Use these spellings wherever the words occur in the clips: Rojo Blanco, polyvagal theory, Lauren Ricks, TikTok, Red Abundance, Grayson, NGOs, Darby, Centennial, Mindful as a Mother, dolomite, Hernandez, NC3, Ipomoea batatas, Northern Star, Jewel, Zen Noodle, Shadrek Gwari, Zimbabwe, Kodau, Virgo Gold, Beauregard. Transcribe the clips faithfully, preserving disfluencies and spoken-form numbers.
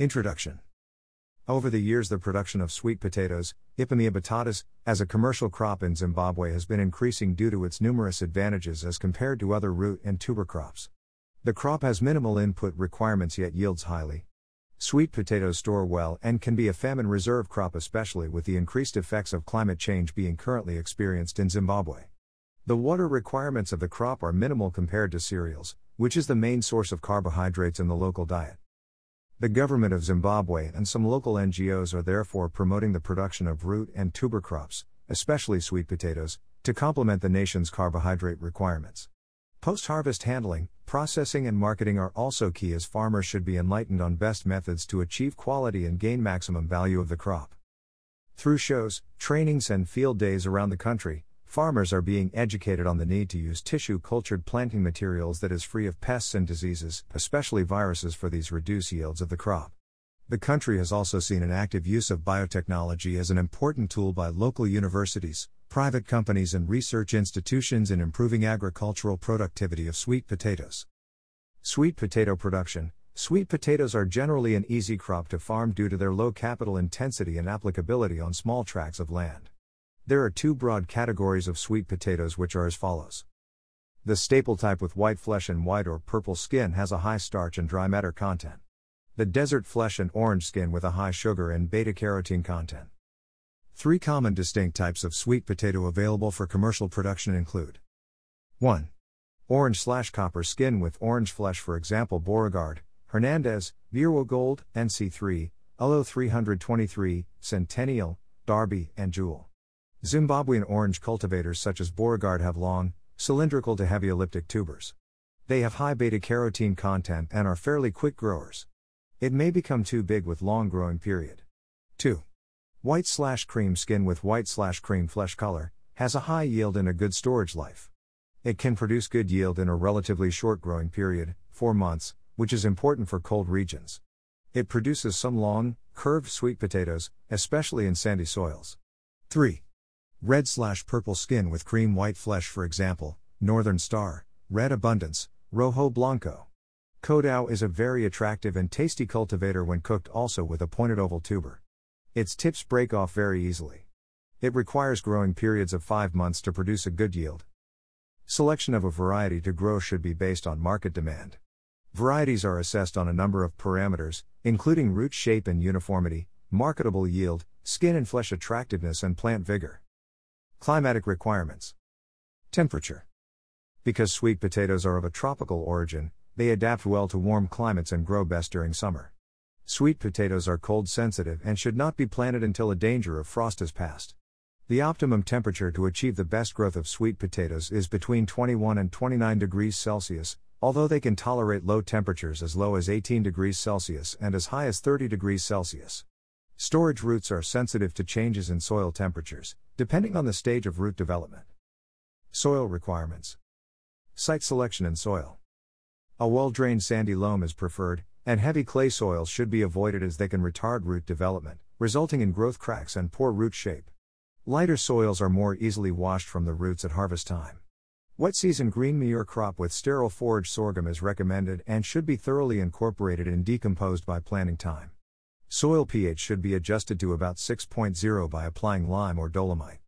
Introduction. Over the years, the production of sweet potatoes, Ipomoea batatas, as a commercial crop in Zimbabwe has been increasing due to its numerous advantages as compared to other root and tuber crops. The crop has minimal input requirements yet yields highly. Sweet potatoes store well and can be a famine reserve crop, especially with the increased effects of climate change being currently experienced in Zimbabwe. The water requirements of the crop are minimal compared to cereals, which is the main source of carbohydrates in the local diet. The government of Zimbabwe and some local N G Os are therefore promoting the production of root and tuber crops, especially sweet potatoes, to complement the nation's carbohydrate requirements. Post-harvest handling, processing and marketing are also key, as farmers should be enlightened on best methods to achieve quality and gain maximum value of the crop. Through shows, trainings and field days around the country, farmers are being educated on the need to use tissue-cultured planting materials that is free of pests and diseases, especially viruses, for these reduce yields of the crop. The country has also seen an active use of biotechnology as an important tool by local universities, private companies and research institutions in improving agricultural productivity of sweet potatoes. Sweet potato production. Sweet potatoes are generally an easy crop to farm due to their low capital intensity and applicability on small tracts of land. There are two broad categories of sweet potatoes, which are as follows. The staple type with white flesh and white or purple skin has a high starch and dry matter content. The desert flesh and orange skin with a high sugar and beta-carotene content. Three common distinct types of sweet potato available for commercial production include one. Orange-slash-copper skin with orange flesh, for example Beauregard, Hernandez, Virgo Gold, N C three, L O three twenty-three, Centennial, Darby, and Jewel. Zimbabwean orange cultivators such as Beauregard have long, cylindrical to heavy elliptic tubers. They have high beta-carotene content and are fairly quick growers. It may become too big with long growing period. two. White-slash-cream skin with white-slash-cream flesh color, has a high yield and a good storage life. It can produce good yield in a relatively short growing period, four months, which is important for cold regions. It produces some long, curved sweet potatoes, especially in sandy soils. three. Red-slash-purple skin with cream white flesh, for example, Northern Star, Red Abundance, Rojo Blanco. Kodau is a very attractive and tasty cultivator when cooked, also with a pointed oval tuber. Its tips break off very easily. It requires growing periods of five months to produce a good yield. Selection of a variety to grow should be based on market demand. Varieties are assessed on a number of parameters, including root shape and uniformity, marketable yield, skin and flesh attractiveness and plant vigor. Climatic requirements. Temperature. Because sweet potatoes are of a tropical origin, they adapt well to warm climates and grow best during summer. Sweet potatoes are cold sensitive and should not be planted until a danger of frost has passed. The optimum temperature to achieve the best growth of sweet potatoes is between twenty-one and twenty-nine degrees Celsius, although they can tolerate low temperatures as low as eighteen degrees Celsius and as high as thirty degrees Celsius. Storage roots are sensitive to changes in soil temperatures, depending on the stage of root development. Soil requirements. Site selection and soil. A well-drained sandy loam is preferred, and heavy clay soils should be avoided as they can retard root development, resulting in growth cracks and poor root shape. Lighter soils are more easily washed from the roots at harvest time. Wet season green manure crop with sterile forage sorghum is recommended and should be thoroughly incorporated and decomposed by planting time. Soil pH should be adjusted to about six point zero by applying lime or dolomite.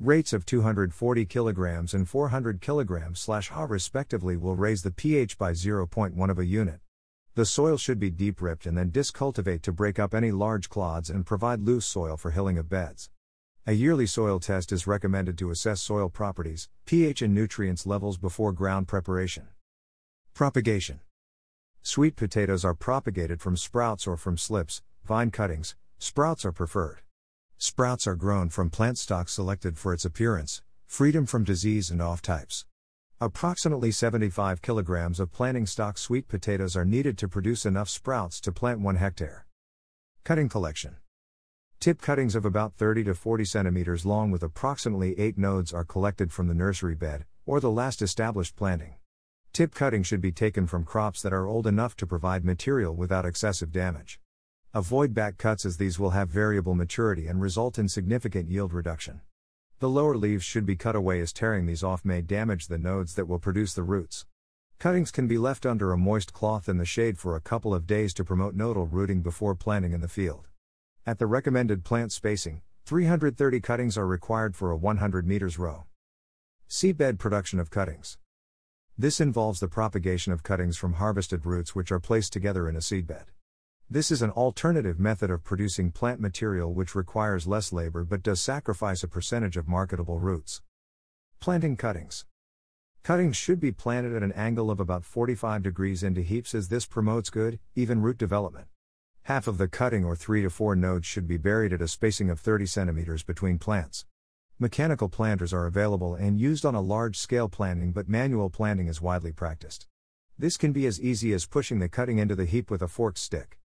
Rates of two hundred forty kilograms and four hundred kilograms per hour respectively will raise the pH by zero point one of a unit. The soil should be deep ripped and then discultivate to break up any large clods and provide loose soil for hilling of beds. A yearly soil test is recommended to assess soil properties, pH and nutrients levels before ground preparation. Propagation. Sweet potatoes are propagated from sprouts or from slips, vine cuttings. Sprouts are preferred. Sprouts are grown from plant stock selected for its appearance, freedom from disease and off types. Approximately seventy-five kilograms of planting stock sweet potatoes are needed to produce enough sprouts to plant one hectare. Cutting collection. Tip cuttings of about thirty to forty centimeters long with approximately eight nodes are collected from the nursery bed, or the last established planting. Tip cutting should be taken from crops that are old enough to provide material without excessive damage. Avoid back cuts as these will have variable maturity and result in significant yield reduction. The lower leaves should be cut away as tearing these off may damage the nodes that will produce the roots. Cuttings can be left under a moist cloth in the shade for a couple of days to promote nodal rooting before planting in the field. At the recommended plant spacing, three hundred thirty cuttings are required for a one hundred meters row. Seedbed production of cuttings. This involves the propagation of cuttings from harvested roots which are placed together in a seedbed. This is an alternative method of producing plant material which requires less labor but does sacrifice a percentage of marketable roots. Planting cuttings. Cuttings should be planted at an angle of about forty-five degrees into heaps, as this promotes good, even root development. Half of the cutting or three to four nodes should be buried at a spacing of thirty centimeters between plants. Mechanical planters are available and used on a large-scale planting, but manual planting is widely practiced. This can be as easy as pushing the cutting into the heap with a forked stick.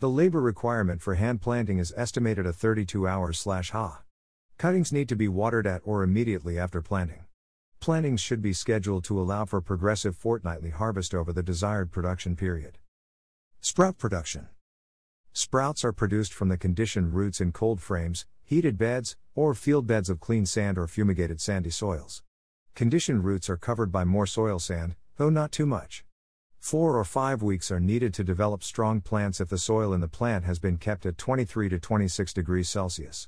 The labor requirement for hand planting is estimated at thirty-two hours/ha. Cuttings need to be watered at or immediately after planting. Plantings should be scheduled to allow for progressive fortnightly harvest over the desired production period. Sprout production. Sprouts are produced from the conditioned roots in cold frames, heated beds, or field beds of clean sand or fumigated sandy soils. Conditioned roots are covered by more soil sand, though not too much. Four or five weeks are needed to develop strong plants if the soil in the plant has been kept at twenty-three to twenty-six degrees Celsius.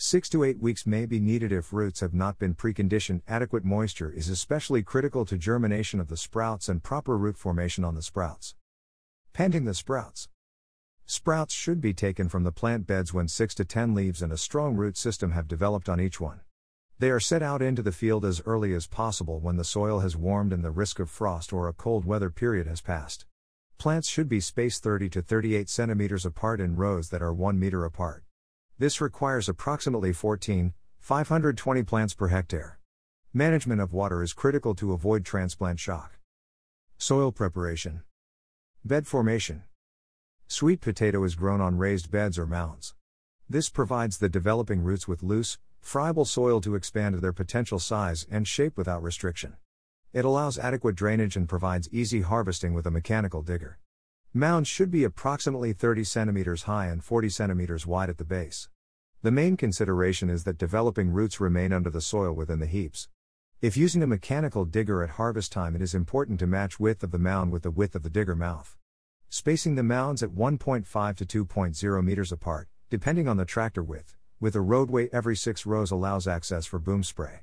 Six to eight weeks may be needed if roots have not been preconditioned. Adequate moisture is especially critical to germination of the sprouts and proper root formation on the sprouts. Planting the sprouts. Sprouts should be taken from the plant beds when six to ten leaves and a strong root system have developed on each one. They are set out into the field as early as possible when the soil has warmed and the risk of frost or a cold weather period has passed. Plants should be spaced thirty to thirty-eight centimeters apart in rows that are one meter apart. This requires approximately fourteen thousand five hundred twenty plants per hectare. Management of water is critical to avoid transplant shock. Soil preparation. Bed formation. Sweet potato is grown on raised beds or mounds. This provides the developing roots with loose, friable soil to expand to their potential size and shape without restriction. It allows adequate drainage and provides easy harvesting with a mechanical digger. Mounds should be approximately thirty centimeters high and forty centimeters wide at the base. The main consideration is that developing roots remain under the soil within the heaps. If using a mechanical digger at harvest time, it is important to match width of the mound with the width of the digger mouth. Spacing the mounds at one point five to two point zero meters apart, depending on the tractor width, with a roadway every six rows allows access for boom spray.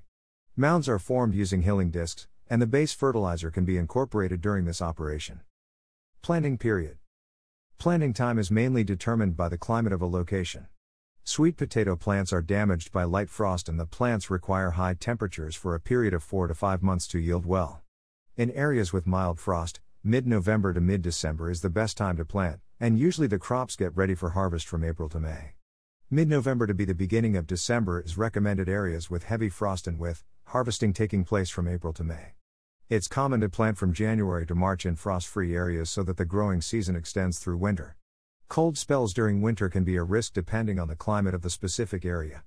Mounds are formed using hilling discs, and the base fertilizer can be incorporated during this operation. Planting period. Planting time is mainly determined by the climate of a location. Sweet potato plants are damaged by light frost, and the plants require high temperatures for a period of four to five months to yield well. In areas with mild frost, mid-November to mid-December is the best time to plant, and usually the crops get ready for harvest from April to May. Mid-November to be the beginning of December is recommended areas with heavy frost, and with harvesting taking place from April to May. It's common to plant from January to March in frost-free areas so that the growing season extends through winter. Cold spells during winter can be a risk depending on the climate of the specific area.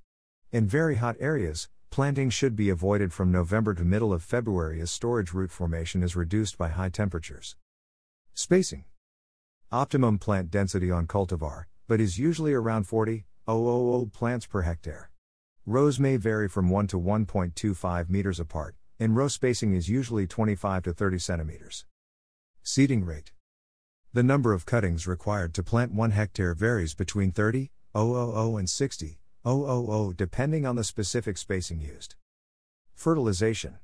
In very hot areas, planting should be avoided from November to middle of February as storage root formation is reduced by high temperatures. Spacing. Optimum plant density on cultivar, but is usually around forty thousand plants per hectare. Rows may vary from one to one point two five meters apart, and row spacing is usually twenty-five to thirty centimeters. Seeding rate. The number of cuttings required to plant one hectare varies between thirty thousand and sixty thousand depending on the specific spacing used. Fertilization.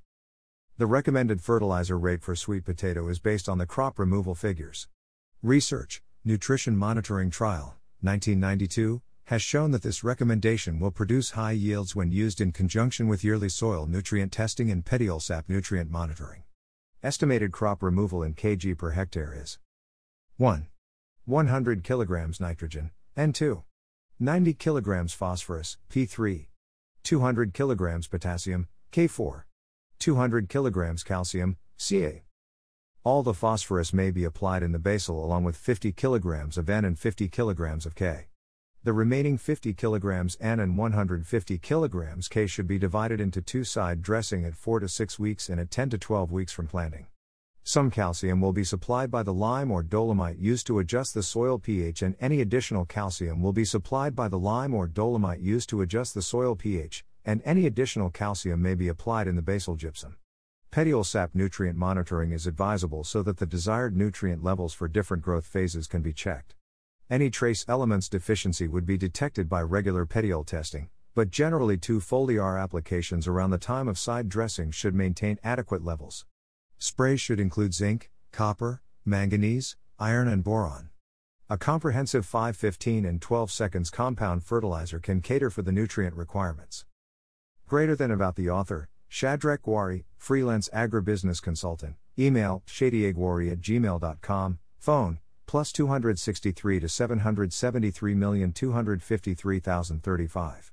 The recommended fertilizer rate for sweet potato is based on the crop removal figures. Research, Nutrition Monitoring Trial, nineteen ninety-two, has shown that this recommendation will produce high yields when used in conjunction with yearly soil nutrient testing and petiole sap nutrient monitoring. Estimated crop removal in kilogram per hectare is one. one hundred kilograms nitrogen, N two. ninety kilograms phosphorus, P three. two hundred kilograms potassium, K four. two hundred kilograms calcium, Ca. All the phosphorus may be applied in the basal along with fifty kilograms of N and fifty kilograms of K. The remaining fifty kilograms N and one hundred fifty kilograms K should be divided into two side dressing at four to six weeks and at ten to twelve weeks from planting. Some calcium will be supplied by the lime or dolomite used to adjust the soil pH, and any additional calcium will be supplied by the lime or dolomite used to adjust the soil pH, and any additional calcium may be applied in the basal gypsum. Petiole sap nutrient monitoring is advisable so that the desired nutrient levels for different growth phases can be checked. Any trace elements deficiency would be detected by regular petiole testing, but generally two foliar applications around the time of side dressing should maintain adequate levels. Sprays should include zinc, copper, manganese, iron and boron. A comprehensive five, fifteen and twelve seconds compound fertilizer can cater for the nutrient requirements. Greater than about the author, Shadrek Gwari, freelance agribusiness consultant, email shadrek gwari at gmail dot com, phone, plus two sixty-three to seven seventy-three two fifty-three oh thirty-five.